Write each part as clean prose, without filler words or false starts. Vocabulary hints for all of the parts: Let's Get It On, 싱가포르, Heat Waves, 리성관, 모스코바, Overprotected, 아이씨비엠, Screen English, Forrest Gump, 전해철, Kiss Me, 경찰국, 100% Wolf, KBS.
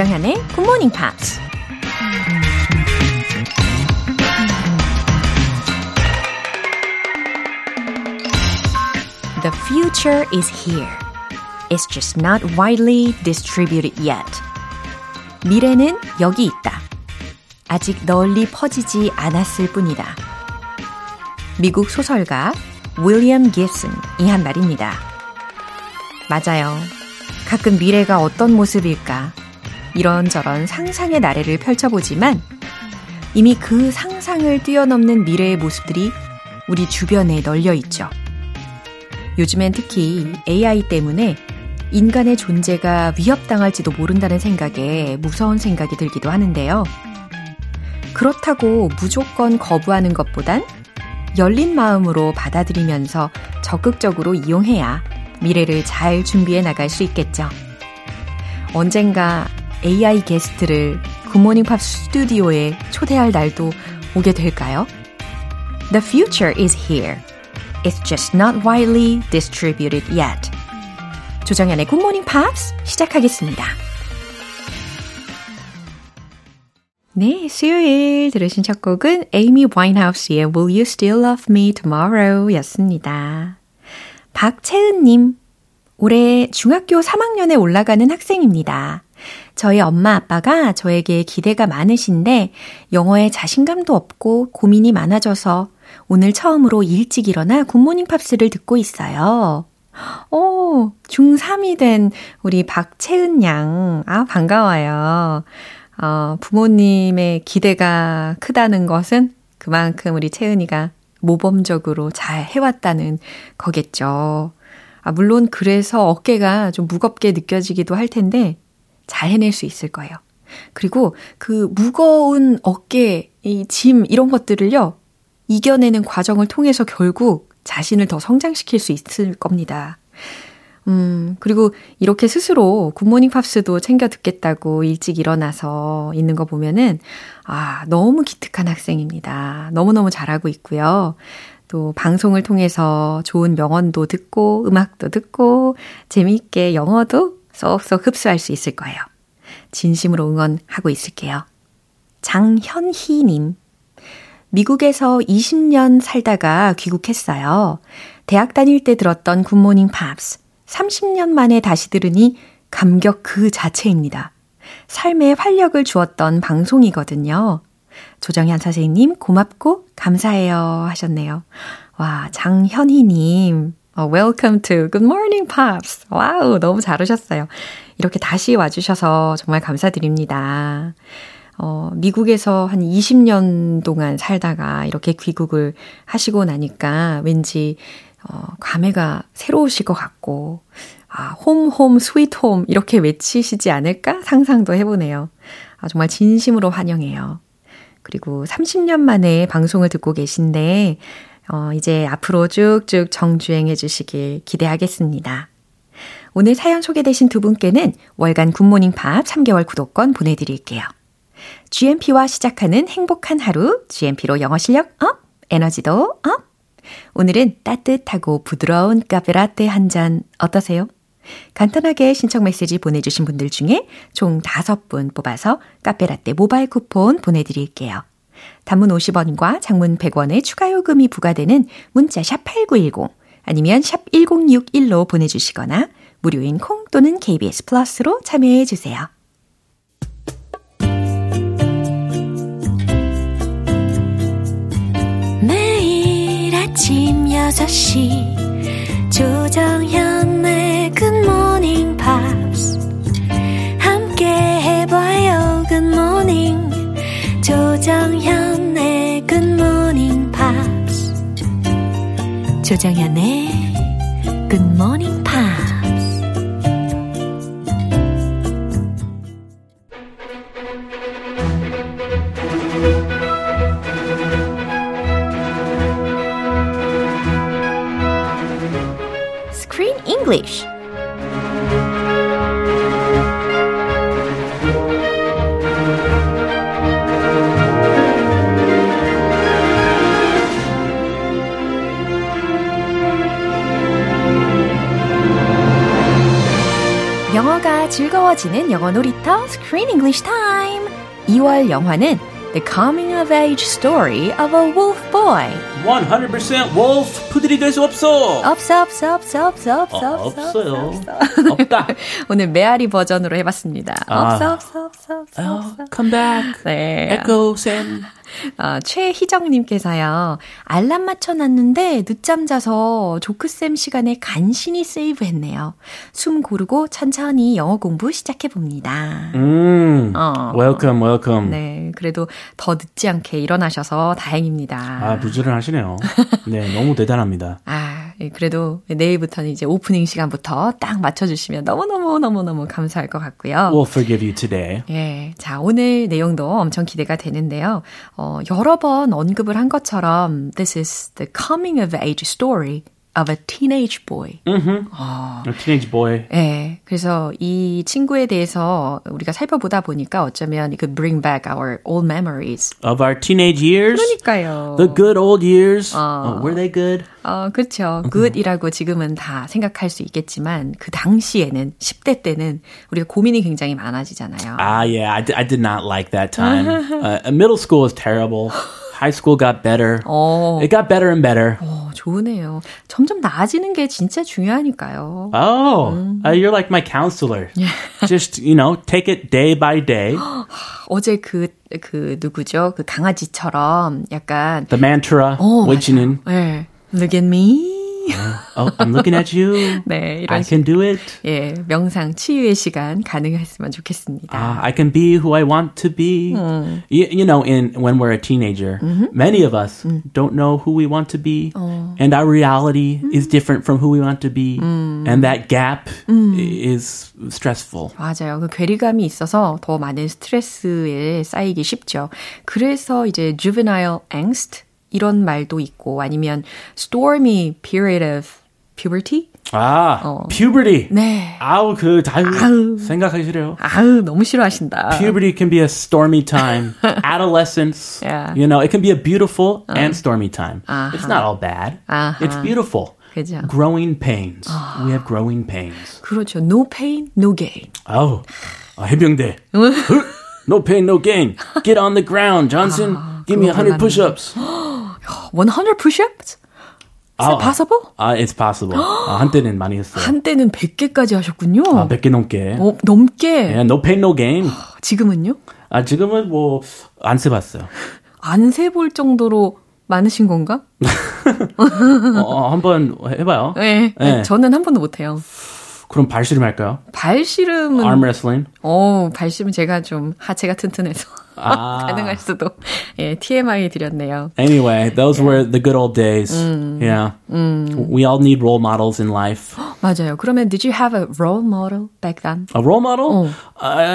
조장현의 Good Morning Pops. The future is here. It's just not widely distributed yet. 미래는 여기 있다. 아직 널리 퍼지지 않았을 뿐이다. 미국 소설가 윌리엄 깁슨이 한 말입니다. 맞아요. 가끔 미래가 어떤 모습일까 이런저런 상상의 나래를 펼쳐보지만 이미 그 상상을 뛰어넘는 미래의 모습들이 우리 주변에 널려 있죠. 요즘엔 특히 AI 때문에 인간의 존재가 위협당할지도 모른다는 생각에 무서운 생각이 들기도 하는데요. 그렇다고 무조건 거부하는 것보단 열린 마음으로 받아들이면서 적극적으로 이용해야 미래를 잘 준비해 나갈 수 있겠죠. 언젠가 AI 게스트를 굿모닝 팝 스튜디오에 초대할 날도 오게 될까요? The future is here. It's just not widely distributed yet. 조정연의 굿모닝 팝스 시작하겠습니다. 네, 수요일 들으신 첫 곡은 에이미 와인하우스의 Will You Still Love Me Tomorrow 였습니다. 박채은님, 올해 중학교 3학년에 올라가는 학생입니다. 저희 엄마 아빠가 저에게 기대가 많으신데 영어에 자신감도 없고 고민이 많아져서 오늘 처음으로 일찍 일어나 굿모닝 팝스를 듣고 있어요. 오, 중3이 된 우리 박채은 양, 아 반가워요. 부모님의 기대가 크다는 것은 그만큼 우리 채은이가 모범적으로 잘 해왔다는 거겠죠. 아, 물론 그래서 어깨가 좀 무겁게 느껴지기도 할 텐데 잘 해낼 수 있을 거예요. 그리고 그 무거운 어깨, 이 짐 이런 것들을요. 이겨내는 과정을 통해서 결국 자신을 더 성장시킬 수 있을 겁니다. 그리고 이렇게 스스로 굿모닝 팝스도 챙겨 듣겠다고 일찍 일어나서 있는 거 보면은 아, 너무 기특한 학생입니다. 너무너무 잘하고 있고요. 또 방송을 통해서 좋은 명언도 듣고 음악도 듣고 재미있게 영어도 쏙쏙 흡수할 수 있을 거예요. 진심으로 응원하고 있을게요. 장현희 님. 미국에서 20년 살다가 귀국했어요. 대학 다닐 때 들었던 굿모닝 팝스. 30년 만에 다시 들으니 감격 그 자체입니다. 삶에 활력을 주었던 방송이거든요. 조정현 선생님 고맙고 감사해요 하셨네요. 와, 장현희님 Welcome to Good Morning Pops. 와우, 너무 잘 오셨어요. 이렇게 다시 와주셔서 정말 감사드립니다. 미국에서 한 20년 동안 살다가 이렇게 귀국을 하시고 나니까 왠지 감회가 새로우실 것 같고 아, 홈 스윗홈 이렇게 외치시지 않을까 상상도 해보네요. 아, 정말 진심으로 환영해요. 그리고 30년 만에 방송을 듣고 계신데 이제 앞으로 쭉쭉 정주행해 주시길 기대하겠습니다. 오늘 사연 소개되신 두 분께는 월간 굿모닝 팝 3개월 구독권 보내드릴게요. GMP와 시작하는 행복한 하루, GMP로 영어 실력 업, 에너지도 업! 오늘은 따뜻하고 부드러운 카페라떼 한 잔 어떠세요? 간단하게 신청 메시지 보내주신 분들 중에 총 5분 뽑아서 카페라떼 모바일 쿠폰 보내드릴게요. 단문 50원과 장문 100원의 추가 요금이 부과되는 문자 샵 8910 아니면 샵 1061로 보내주시거나 무료인 콩 또는 KBS 플러스로 참여해주세요. 매일 아침 6시 조정현의 굿모닝 팝스 함께 해봐요 굿모닝 조정현의 굿모닝 팝스 조정현의 굿모닝 팝스 Screen English 즐거워지는 영어 놀이터 Screen English Time! 2월 영화는 The Coming of Age Story of a Wolf Boy. 100% Wolf. 푸들이 될 수 없어. 없어요. 오늘 메아리 버전으로 해봤습니다. 없어. Come back. 네. Echo Sam. 최희정님께서요. 알람 맞춰놨는데 늦잠 자서 조크쌤 시간에 간신히 세이브했네요. 숨 고르고 천천히 영어 공부 시작해봅니다. Welcome. 네, 그래도 더 늦지 않게 일어나셔서 다행입니다. 아, 부지런하시네요. 네, 너무 대단합니다. 아, 그래도 내일부터는 이제 오프닝 시간부터 딱 맞춰주시면 너무너무 감사할 것 같고요. We'll forgive you today. 예, 자, 오늘 내용도 엄청 기대가 되는데요. 여러 번 언급을 한 것처럼 This is the coming of age story of a teenage boy. A teenage boy. 네, 그래서 이 친구에 대해서 우리가 살펴보다 보니까 어쩌면 It could bring back our old memories. Of our teenage years. 그러니까요. The good old years. Were they good? 그렇죠. Good이라고 지금은 다 생각할 수 있겠지만 그 당시에는 10대 때는 우리가 고민이 굉장히 많아지잖아요. Ah, yeah. I did not like that time. Middle school was terrible. High school got better. It got better and better. 좋으네요. 점점 나아지는 게 진짜 중요하니까요. Oh, you're like my counselor. Just, you know, take it day by day. 어제 그 누구죠? 그 강아지처럼 약간 The mantra, 외치는. 네. Look at me. Oh, I'm looking at you. 네, I can do it. 예, 명상 치유의 시간 가능했으면 좋겠습니다. I can be who I want to be. You know, when we're a teenager, many of us don't know who we want to be, and our reality is different from who we want to be, and that gap is stressful. 맞아요. 그 괴리감이 있어서 더 많은 스트레스에 쌓이기 쉽죠. 그래서 이제 juvenile angst 이런 말도 있고 아니면 stormy period of puberty? puberty. 네. 아우, 생각하기 싫어요. 아우, 너무 싫어하신다. Puberty can be a stormy time. Adolescence, yeah. You know, it can be a beautiful and stormy time. Uh-huh. It's not all bad. Uh-huh. It's beautiful. 그죠? Growing pains. We have growing pains. 그렇죠. No pain, no gain. 아우, 해병대. No pain, no gain. Get on the ground, Johnson. Give me 100 push-ups. 100 push-ups? Is it possible? It's possible. 한때는 많이 했어요. 한때는 100개까지 하셨군요. 100개 넘게. 넘게? Yeah, no pain, no gain. 지금은요? 지금은 뭐 안 세봤어요. 안 세볼 정도로 많으신 건가? 한번 해봐요. 네. 저는 한 번도 못해요. 그럼 발씨름 할까요? 발씨름은 arm wrestling. 발씨름은 제가 좀 하체가 튼튼해서 가능할 수도. 예, TMI 드렸네요. Anyway, those were the good old days. Yeah. We all need role models in life. 맞아요. 그러면 did you have a role model back then? A role model?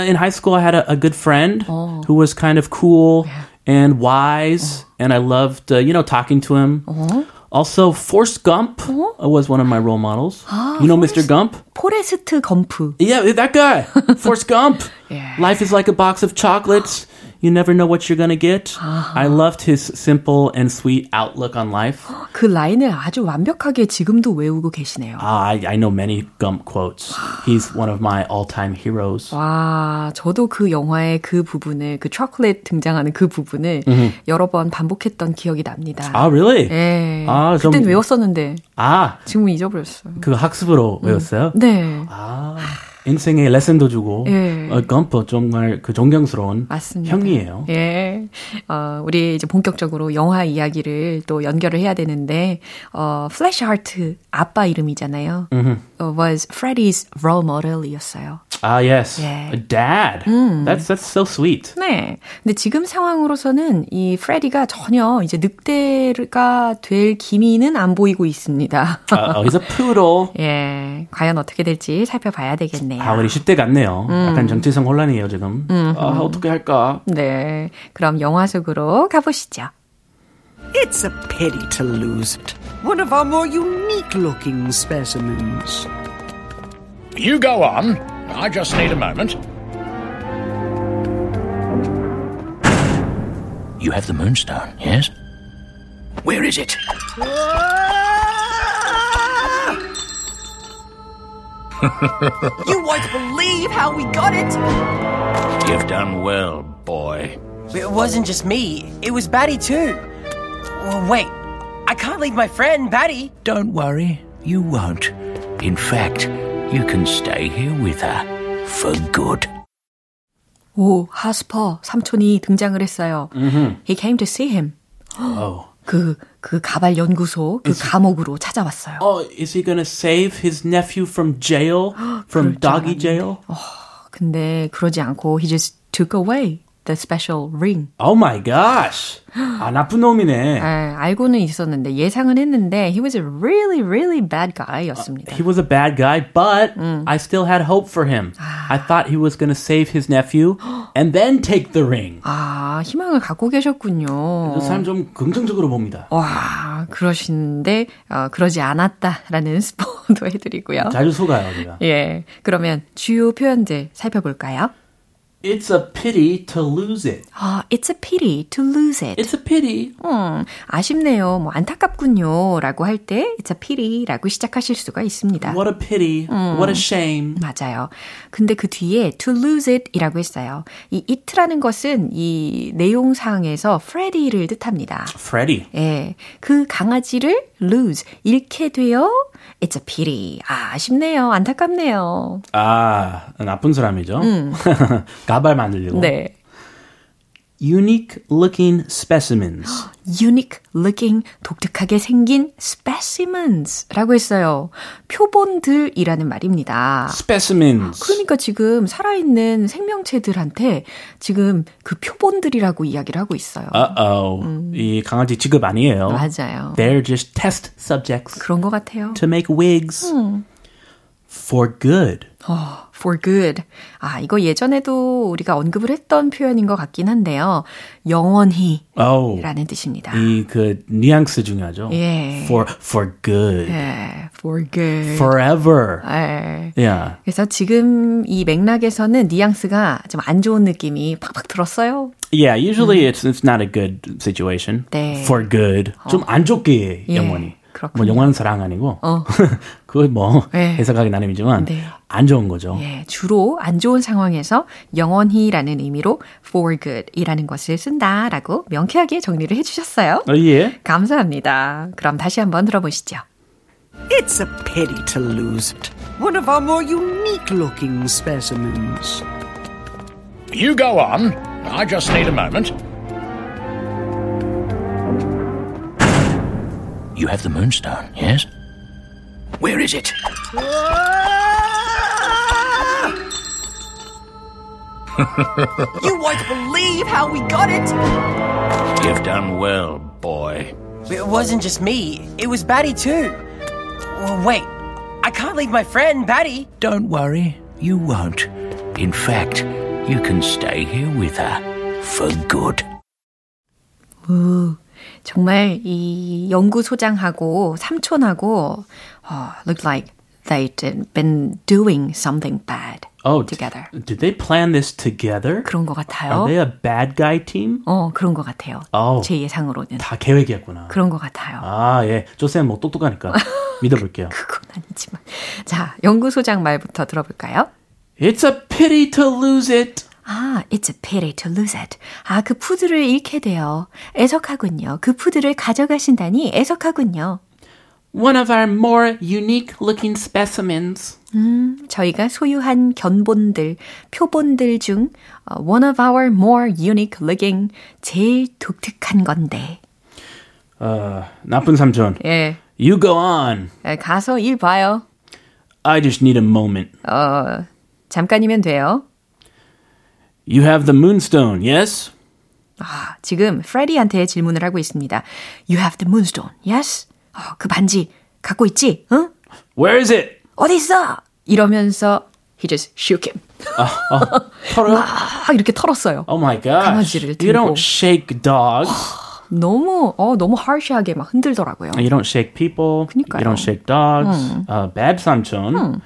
In high school I had a good friend who was kind of cool and wise and I loved talking to him. Also, Forrest Gump was one of my role models. You know Mr. Gump? Forrest Gump. Yeah, that guy. Forrest Gump. Yeah. Life is like a box of chocolates. You never know what you're going to get. I loved his simple and sweet outlook on life. 그 라인을 아주 완벽하게 지금도 외우고 계시네요. I know many Gump quotes. He's one of my all-time heroes. 와, 저도 그 영화의 그 부분을, 그 초콜릿 등장하는 그 부분을 여러 번 반복했던 기억이 납니다. Really? 네. 그땐 외웠었는데. 지금은 잊어버렸어요. 그 학습으로 외웠어요? 네. 인생의 레슨도 주고 Gump 정말 그 존경스러운 맞습니다. 형이에요. 예, 우리 이제 본격적으로 영화 이야기를 또 연결을 해야 되는데 플래시하트 아빠 이름이잖아요. Was Freddy's role model이었어요. Yes. 예. A dad. That's so sweet. 네. 근데 지금 상황으로서는 이 프레디가 전혀 이제 늑대가 될 기미는 안 보이고 있습니다. He's a poodle. 예. 과연 어떻게 될지 살펴봐야 되겠네요. 우리 10대 같네요. 약간 정체성 혼란이에요, 지금. 어떻게 할까? 네. 그럼 영화 속으로 가보시죠. It's a pity to lose it. One of our more unique-looking specimens. You go on. I just need a moment. You have the moonstone, yes? Where is it? You won't believe how we got it. You've done well, boy. It wasn't just me. It was Batty, too. Well, wait. I can't leave my friend, Batty. Don't worry. You won't. In fact, you can stay here with her for good. 오, 하스퍼 삼촌이 등장을 했어요. Mm-hmm. He came to see him. Oh. 그 가발 연구소 그 감옥으로 찾아왔어요. Oh, is he gonna save his nephew from jail? From doggy jail? 근데 그러지 않고 he just took away the special ring. Oh my gosh. 아, 나쁜 놈이네. 아, 알고는 있었는데 예상은 했는데 he was a really really bad guy였습니다. He was a bad guy, but I still had hope for him. 아. I thought he was going to save his nephew and then take the ring. 아, 희망을 갖고 계셨군요. 사람 좀 긍정적으로 봅니다. 와, 그러신데 그러지 않았다라는 스포도 해드리고요. 자주 속아요, 제가. 예, 그러면 주요 표현들 살펴볼까요? It's a pity to lose it. 아, it's a pity to lose it. It's a pity. 아쉽네요. 뭐 안타깝군요라고 할 때 it's a pity라고 시작하실 수가 있습니다. What a pity. What a shame. 맞아요. 근데 그 뒤에 to lose it이라고 했어요. 이 it라는 것은 이 내용상에서 Freddy를 뜻합니다. Freddy. 예, 그 강아지를 lose 잃게 되어 It's a pity. 아, 아쉽네요. 안타깝네요. 아, 나쁜 사람이죠. 가발 만들려고. 네. Unique looking specimens. Unique looking, 독특하게 생긴 specimens라고 했어요. 표본들이라는 말입니다. Specimens. 그러니까 지금 살아있는 생명체들한테 지금 그 표본들이라고 이야기를 하고 있어요. Uh-oh. 이 강아지 직업 아니에요. 맞아요. They're just test subjects. 그런 것 같아요. To make wigs. For good. For good. 아, 이거 예전에도 우리가 언급을 했던 표현인 것 같긴 한데요. 영원히 라는 뜻입니다. 이 그 뉘앙스 중요하죠. 예. For good. 예, for good. Forever. 예. Yeah. 그래서 지금 이 맥락에서는 뉘앙스가 좀 안 좋은 느낌이 팍팍 들었어요. Yeah, usually it's not a good situation. 네. For good. 좀 안 좋게 예. 영원히. 그렇군요. 뭐 영원한 사랑 아니고 그걸 뭐 네. 해석하기 나름이지만 네. 안 좋은 거죠. 예, 주로 안 좋은 상황에서 영원히라는 의미로 for good이라는 것을 쓴다라고 명쾌하게 정리를 해주셨어요. 예. 감사합니다. 그럼 다시 한번 들어보시죠. It's a pity to lose it. One of our more unique-looking specimens. You go on. I just need a moment. You have the moonstone, yes? Where is it? You won't believe how we got it. You've done well, boy. It wasn't just me. It was Batty, too. Well, wait. I can't leave my friend, Batty. Don't worry. You won't. In fact, you can stay here with her for good. Ooh. 정말 이 연구소장하고 삼촌하고 looked like they'd been doing something bad together. Did they plan this together? 그런 것 같아요. Are they a bad guy team? 그런 것 같아요. 제 예상으로는. 다 계획이었구나. 그런 것 같아요. 아, 예. 조쌤 뭐 똑똑하니까 믿어볼게요. 그건 아니지만. 자, 연구소장 말부터 들어볼까요? It's a pity to lose it. 아, it's a pity to lose it. 아, 그 푸드를 잃게 돼요. 애석하군요. 그 푸드를 가져가신다니 애석하군요. One of our more unique-looking specimens. 저희가 소유한 견본들, 표본들 중 one of our more unique-looking, 제일 독특한 건데. 나쁜 삼촌. 예. You go on. 가서 일 봐요. I just need a moment. 잠깐이면 돼요. You have the moonstone, yes? 아, 지금 프레디한테 질문을 하고 있습니다. You have the moonstone, yes? 그 반지 갖고 있지? 응? Where is it? 어디 있어? 이러면서 he just shook him. 털어요? 이렇게 털었어요. Oh my gosh. 강아지를 들고. You don't shake dogs. 너무 harsh하게 막 흔들더라고요. You don't shake people. 그러니까요. You don't shake dogs. Bad 삼촌.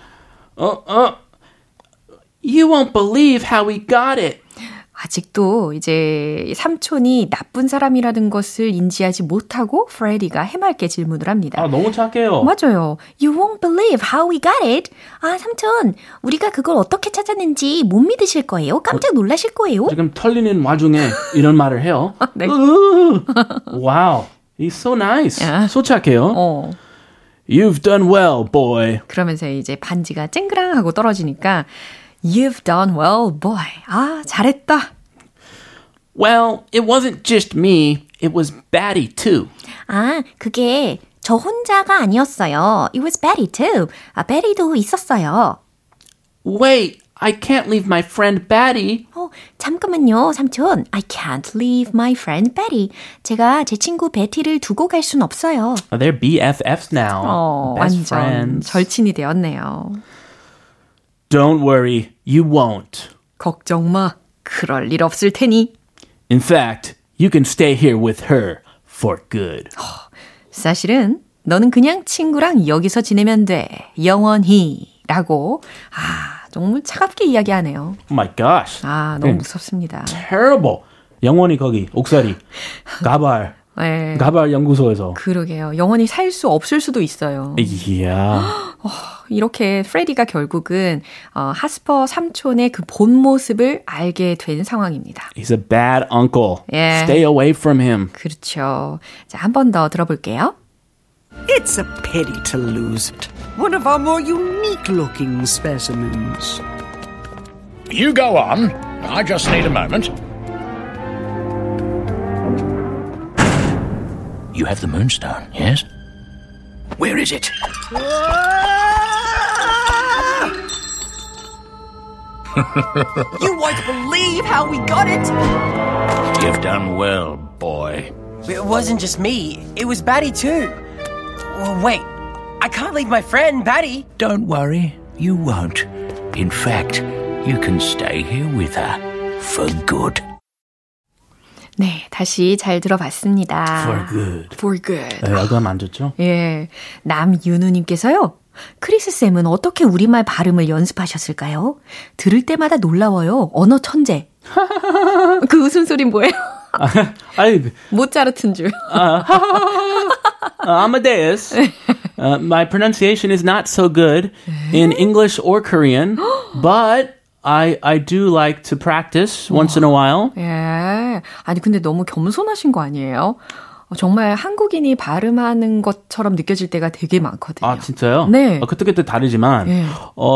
You won't believe how we got it. 아직도 이제 삼촌이 나쁜 사람이라는 것을 인지하지 못하고 프레디가 해맑게 질문을 합니다. 아, 너무 착해요. 맞아요. You won't believe how we got it. 아, 삼촌, 우리가 그걸 어떻게 찾았는지 못 믿으실 거예요. 깜짝 놀라실 거예요. 지금 털리는 와중에 이런 말을 해요. 네. Wow, he's so nice. 아. so 착해요. 어. You've done well, boy. 그러면서 이제 반지가 쨍그랑 하고 떨어지니까 You've done well, boy. 아, 잘했다. Well, it wasn't just me. It was Batty, too. 아, 그게 저 혼자가 아니었어요. It was Batty, too. 아, Batty도 있었어요. Wait, I can't leave my friend Batty. 어, 잠깐만요, 삼촌. I can't leave my friend Batty. 제가 제 친구 베티를 두고 갈 순 없어요. Oh, they're BFFs now. 어, Best 완전 friends. 절친이 되었네요. Don't worry, you won't. 걱정 마, 그럴 일 없을 테니. In fact, you can stay here with her for good. 사실은 너는 그냥 친구랑 여기서 지내면 돼, 영원히 라고. 아, 정말 차갑게 이야기하네요. Oh my gosh. 아, 너무 무섭습니다. Terrible. 영원히 거기, 옥살이, 가발. 네. 가발 연구소에서. 그러게요. 영원히 살 수 없을 수도 있어요. 이야. 이렇게 프레디가 결국은 하스퍼 삼촌의 그 본 모습을 알게 된 상황입니다. He's a bad uncle. 예. Stay away from him. 그렇죠. 자, 한 번 더 들어볼게요. It's a pity to lose it. One of our more unique-looking specimens. You go on. I just need a moment. You have the moonstone, yes? Where is it? You won't believe how we got it! You've done well, boy. It wasn't just me. It was Batty, too. Well, wait. I can't leave my friend, Batty. Don't worry. You won't. In fact, you can stay here with her for good. 네, 다시 잘 들어봤습니다. For good. For good. 야구하면 안 좋죠? 예, 남윤우님께서요. 크리스쌤은 어떻게 우리말 발음을 연습하셨을까요? 들을 때마다 놀라워요. 언어 천재. 그 웃음소린 뭐예요? 아니, 모차르트인 줄. Amadeus, my pronunciation is not so good in English or Korean, but... I do like to practice once in a while. 예. 아니, 근데 너무 겸손하신 거 아니에요? 정말 한국인이 발음하는 것처럼 느껴질 때가 되게 많거든요. 아, 진짜요? 네. 그때그때 다르지만, 예.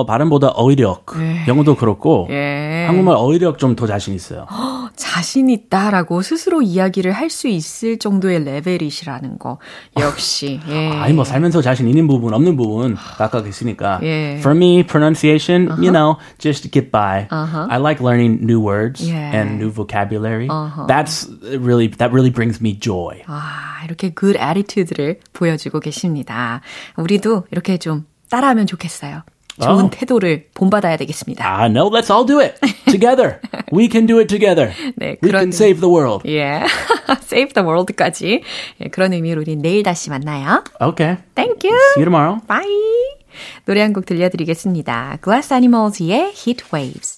발음보다 어휘력, 예. 영어도 그렇고, 예. 한국말 어휘력 좀 더 자신 있어요. 자신 있다라고 스스로 이야기를 할 수 있을 정도의 레벨이시라는 거. 역시. 예. 아니, 뭐 살면서 자신 있는 부분, 없는 부분 각각 있으니까. 예. For me, pronunciation, uh-huh. you know, just get by. Uh-huh. I like learning new words yeah. and new vocabulary. Uh-huh. That really brings me joy. 아, 이렇게 good attitude를 보여주고 계십니다. 우리도 이렇게 좀 따라하면 좋겠어요. 좋은 태도를 본받아야 되겠습니다. I know, let's all do it together. We can do it together. 네, We can save the world. Yeah, save the world까지. 예, 그런 의미로 우리 내일 다시 만나요. Okay. Thank you. See you tomorrow. Bye. 노래 한 곡 들려드리겠습니다. Glass Animals의 Heat Waves.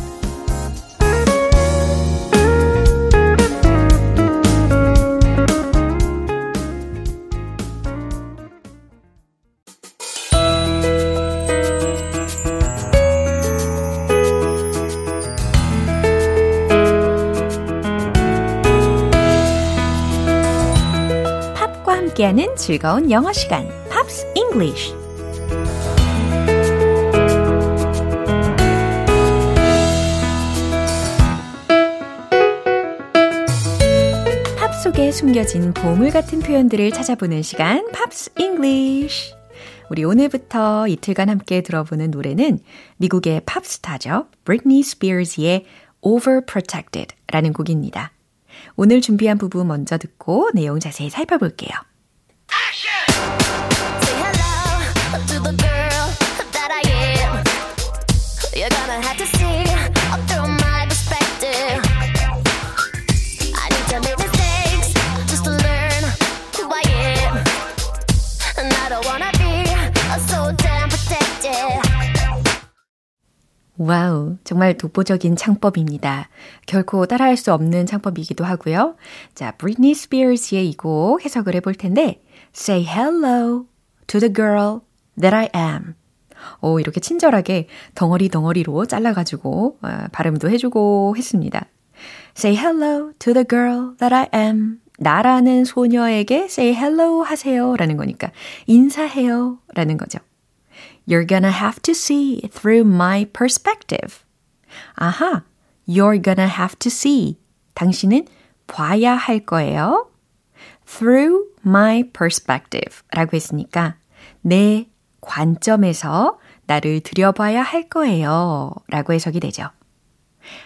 하는 즐거운 영어 시간, Pops English. 팝 속에 숨겨진 보물 같은 표현들을 찾아보는 시간, Pops English. 우리 오늘부터 이틀간 함께 들어보는 노래는 미국의 팝스타죠, Britney Spears의 Overprotected 라는 곡입니다. 오늘 준비한 부분 먼저 듣고 내용 자세히 살펴볼게요. Say hello to the girl that I am. You're gonna have to 와우, 정말 독보적인 창법입니다. 결코 따라할 수 없는 창법이기도 하고요. 자, 브리트니 스피어스의 이 곡 해석을 해볼 텐데 Say hello to the girl that I am. 오, 이렇게 친절하게 덩어리 덩어리로 잘라가지고 발음도 해주고 했습니다. Say hello to the girl that I am. 나라는 소녀에게 say hello 하세요 라는 거니까 인사해요 라는 거죠. You're gonna have to see through my perspective. 아하, you're gonna have to see. 당신은 봐야 할 거예요. Through my perspective 라고 했으니까 내 관점에서 나를 들여봐야 할 거예요 라고 해석이 되죠.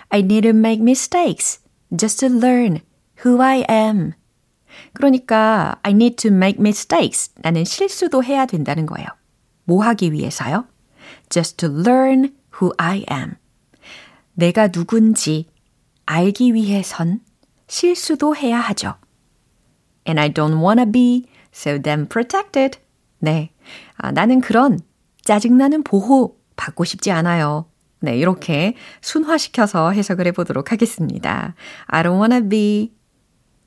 I need to make mistakes just to learn who I am. 그러니까 I need to make mistakes. 나는 실수도 해야 된다는 거예요. 뭐 하기 위해서요? Just to learn who I am. 내가 누군지 알기 위해선 실수도 해야 하죠. And I don't wanna be so damn protected. 네, 나는 그런 짜증나는 보호 받고 싶지 않아요. 네, 이렇게 순화시켜서 해석을 해보도록 하겠습니다. I don't wanna be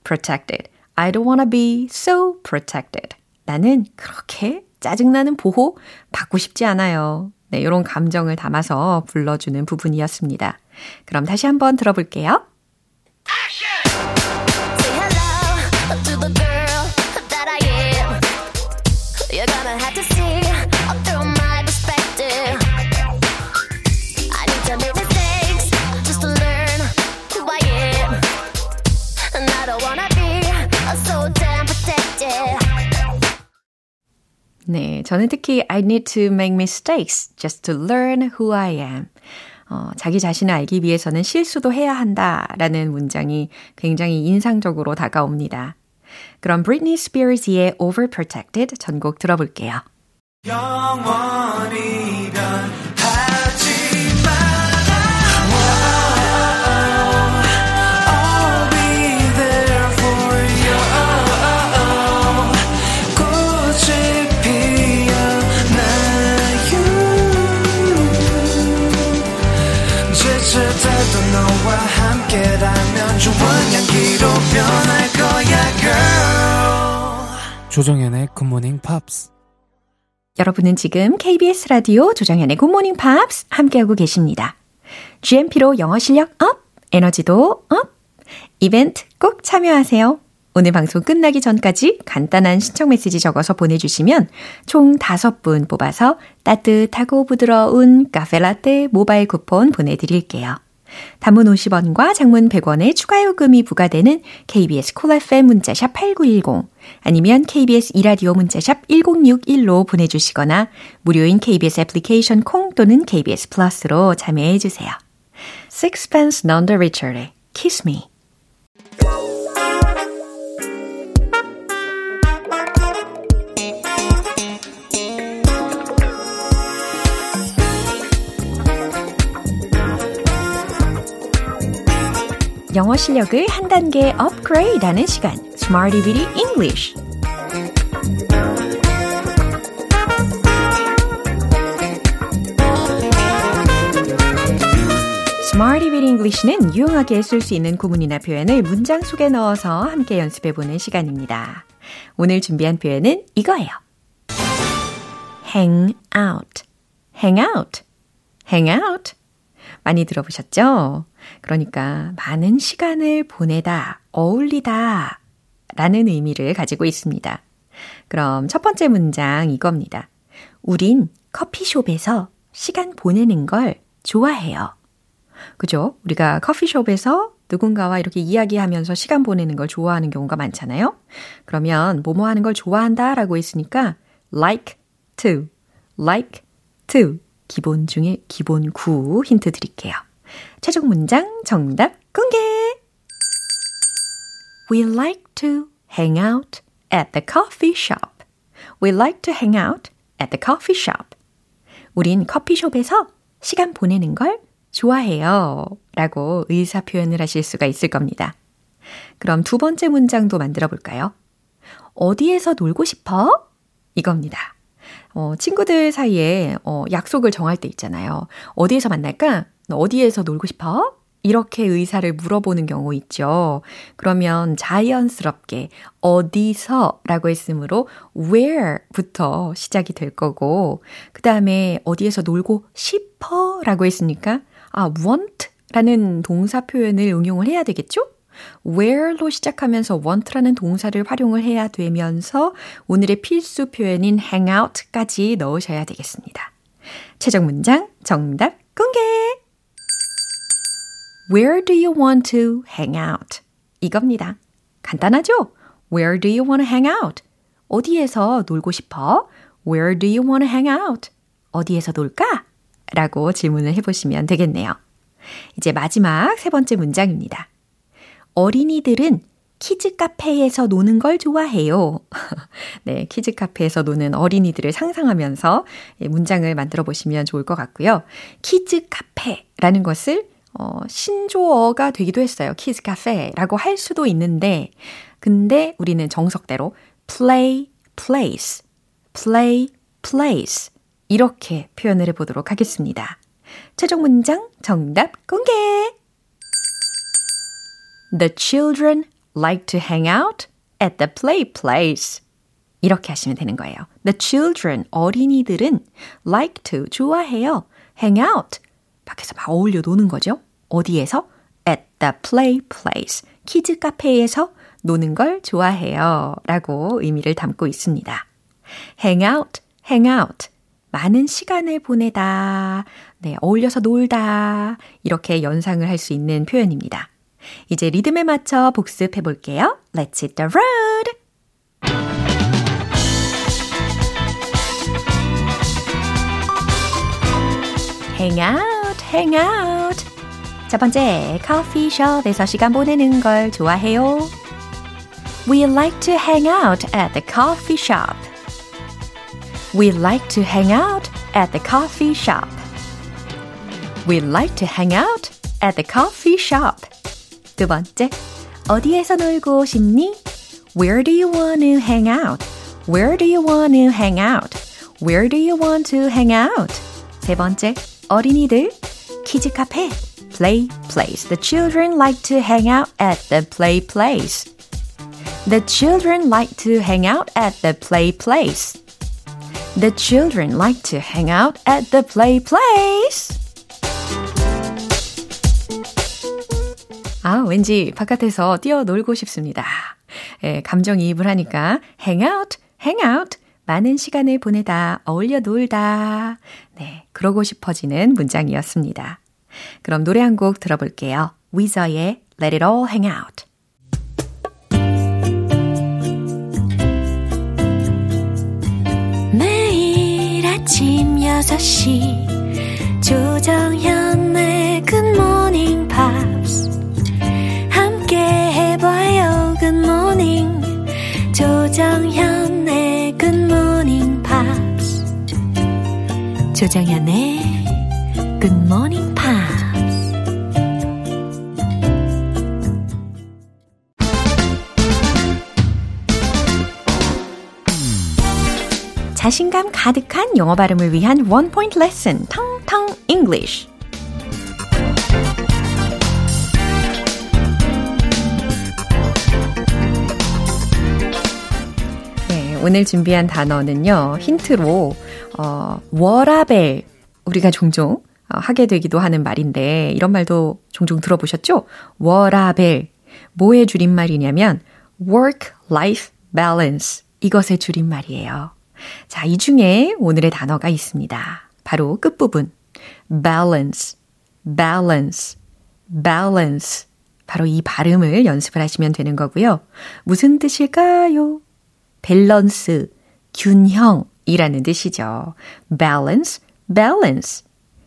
protected. I don't wanna be so protected. 나는 그렇게 짜증나는 보호 받고 싶지 않아요. 네, 이런 감정을 담아서 불러주는 부분이었습니다. 그럼 다시 한번 들어볼게요. Say hello to the girl that I am. You're gonna have to see through my perspective. I need to make mistakes just to learn who I am. And I don't wanna be so damn protected. 네, 저는 특히 I need to make mistakes just to learn who I am. 자기 자신을 알기 위해서는 실수도 해야 한다라는 문장이 굉장히 인상적으로 다가옵니다. 그럼 Britney Spears의 Overprotected 전곡 들어볼게요. 영원히 변하지 마. 조정현의 굿모닝 팝스. 여러분은 지금 KBS 라디오 조정현의 굿모닝 팝스 함께하고 계십니다. GMP로 영어 실력 업, 에너지도 업. 이벤트 꼭 참여하세요. 오늘 방송 끝나기 전까지 간단한 신청 메시지 적어서 보내주시면 총 5분 뽑아서 따뜻하고 부드러운 카페라떼 모바일 쿠폰 보내드릴게요. 단문 50원과 장문 100원의 추가 요금이 부과되는 KBS 콜 FM 문자샵 8910 아니면 KBS 이라디오 문자샵 1061로 보내주시거나 무료인 KBS 애플리케이션 콩 또는 KBS 플러스로 참여해주세요. Sixpence None the Richer의 Kiss Me. 영어 실력을 한 단계 업그레이드하는 시간, Smarty Beauty English. Smarty Beauty English는 유용하게 쓸 수 있는 구문이나 표현을 문장 속에 넣어서 함께 연습해보는 시간입니다. 오늘 준비한 표현은 이거예요. Hang out, hang out, hang out. 많이 들어보셨죠? 그러니까 많은 시간을 보내다, 어울리다 라는 의미를 가지고 있습니다. 그럼 첫 번째 문장 이겁니다. 우린 커피숍에서 시간 보내는 걸 좋아해요. 그죠? 우리가 커피숍에서 누군가와 이렇게 이야기하면서 시간 보내는 걸 좋아하는 경우가 많잖아요. 그러면 뭐뭐 하는 걸 좋아한다 라고 했으니까 like to 기본 중에 기본 9 힌트 드릴게요. 최종 문장 정답 공개! We like to hang out at the coffee shop. We like to hang out at the coffee shop. 우린 커피숍에서 시간 보내는 걸 좋아해요. 라고 의사 표현을 하실 수가 있을 겁니다. 그럼 두 번째 문장도 만들어 볼까요? 어디에서 놀고 싶어? 이겁니다. 친구들 사이에 약속을 정할 때 있잖아요. 어디에서 만날까? 너 어디에서 놀고 싶어? 이렇게 의사를 물어보는 경우 있죠. 그러면 자연스럽게 어디서라고 했으므로 where부터 시작이 될 거고 그 다음에 어디에서 놀고 싶어라고 했으니까 아 want라는 동사 표현을 응용을 해야 되겠죠? where로 시작하면서 want라는 동사를 활용을 해야 되면서 오늘의 필수 표현인 hang out까지 넣으셔야 되겠습니다. 최종 문장 정답 공개! Where do you want to hang out? 이겁니다. 간단하죠? Where do you want to hang out? 어디에서 놀고 싶어? Where do you want to hang out? 어디에서 놀까? 라고 질문을 해보시면 되겠네요. 이제 마지막 세 번째 문장입니다. 어린이들은 키즈 카페에서 노는 걸 좋아해요. 네, 키즈 카페에서 노는 어린이들을 상상하면서 문장을 만들어 보시면 좋을 것 같고요. 키즈 카페라는 것을 신조어가 되기도 했어요. 키즈 카페라고 할 수도 있는데 근데 우리는 정석대로 play place, play place 이렇게 표현을 해보도록 하겠습니다. 최종 문장 정답 공개! The children like to hang out at the play place. 이렇게 하시면 되는 거예요. The children, 어린이들은 like to, 좋아해요. hang out, 밖에서 막 어울려 노는 거죠. 어디에서? At the play place. 키즈 카페에서 노는 걸 좋아해요. 라고 의미를 담고 있습니다. Hang out, hang out. 많은 시간을 보내다. 네, 어울려서 놀다. 이렇게 연상을 할 수 있는 표현입니다. 이제 리듬에 맞춰 복습해 볼게요. Let's hit the road. Hang out, hang out. 첫 번째, 커피숍에서 시간 보내는 걸 좋아해요. We like to hang out at the coffee shop. We like to hang out at the coffee shop. We like to hang out at the coffee shop. 두 번째, 어디에서 놀고 싶니? Where do you want to hang out? Where do you want to hang out? Where do you want to hang out? 세 번째, 어린이들, 키즈 카페, play place. The children like to hang out at the play place. The children like to hang out at the play place. The children like to hang out at the play place. 아, 왠지 바깥에서 뛰어놀고 싶습니다. 예, 감정이입을 하니까 hang out, hang out. 많은 시간을 보내다, 어울려 놀다. 네, 그러고 싶어지는 문장이었습니다. 그럼 노래 한 곡 들어볼게요. 위저의 Let It All Hang Out. 매일 아침 6시 조정현의 Good Morning Pops 함께 해봐요 Good Morning 조정현의 조정현의 Good Morning Pops. 자신감 가득한 영어 발음을 위한 One Point Lesson, 텅텅 English. 오늘 준비한 단어는요. 힌트로 워라벨 우리가 종종 하게 되기도 하는 말인데 이런 말도 종종 들어보셨죠? 워라벨 뭐의 줄임말이냐면 work-life balance 이것의 줄임말이에요. 자, 이 중에 오늘의 단어가 있습니다. 바로 끝부분 balance, balance, balance 바로 이 발음을 연습을 하시면 되는 거고요. 무슨 뜻일까요? 밸런스, 균형이라는 뜻이죠. Balance, balance.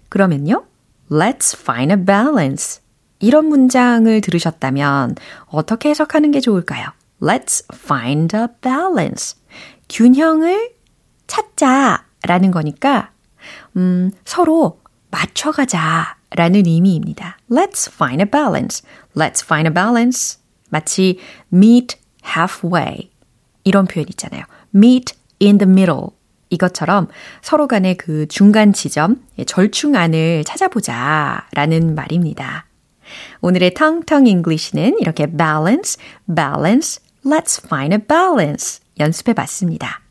그러면요, let's find a balance. 이런 문장을 들으셨다면 어떻게 해석하는 게 좋을까요? Let's find a balance. 균형을 찾자라는 거니까 서로 맞춰가자라는 의미입니다. Let's find a balance. Let's find a balance. 마치 meet halfway. 이런 표현 있잖아요. Meet in the middle. 이것처럼 서로 간의 그 중간 지점, 절충안을 찾아보자 라는 말입니다. 오늘의 텅텅 잉글리시는 이렇게 balance, let's find a balance 연습해봤습니다.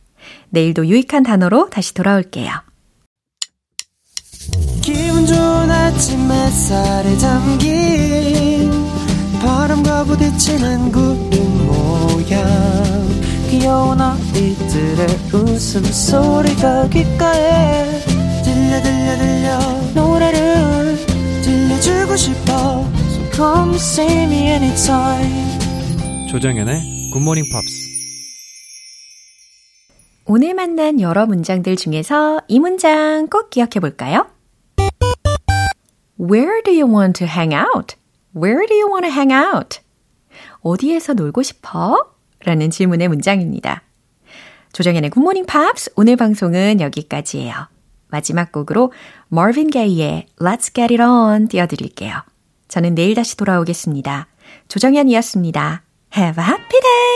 내일도 유익한 단어로 다시 돌아올게요. 기분 좋은 아침 햇살에 담긴 바람과 부딪히는 구름 모양 귀여운 아이들의 웃음소리가 귓가에 들려 노래를 들려주고 싶어 So come see me anytime 조정연의 굿모닝 팝스 오늘 만난 여러 문장들 중에서 이 문장 꼭 기억해 볼까요? Where do you want to hang out? Where do you want to hang out? 어디에서 놀고 싶어? 라는 질문의 문장입니다. 조정연의 굿모닝 팝스 오늘 방송은 여기까지예요. 마지막 곡으로 Marvin Gaye의 Let's Get It On 띄워드릴게요. 저는 내일 다시 돌아오겠습니다. 조정연이었습니다. Have a happy day!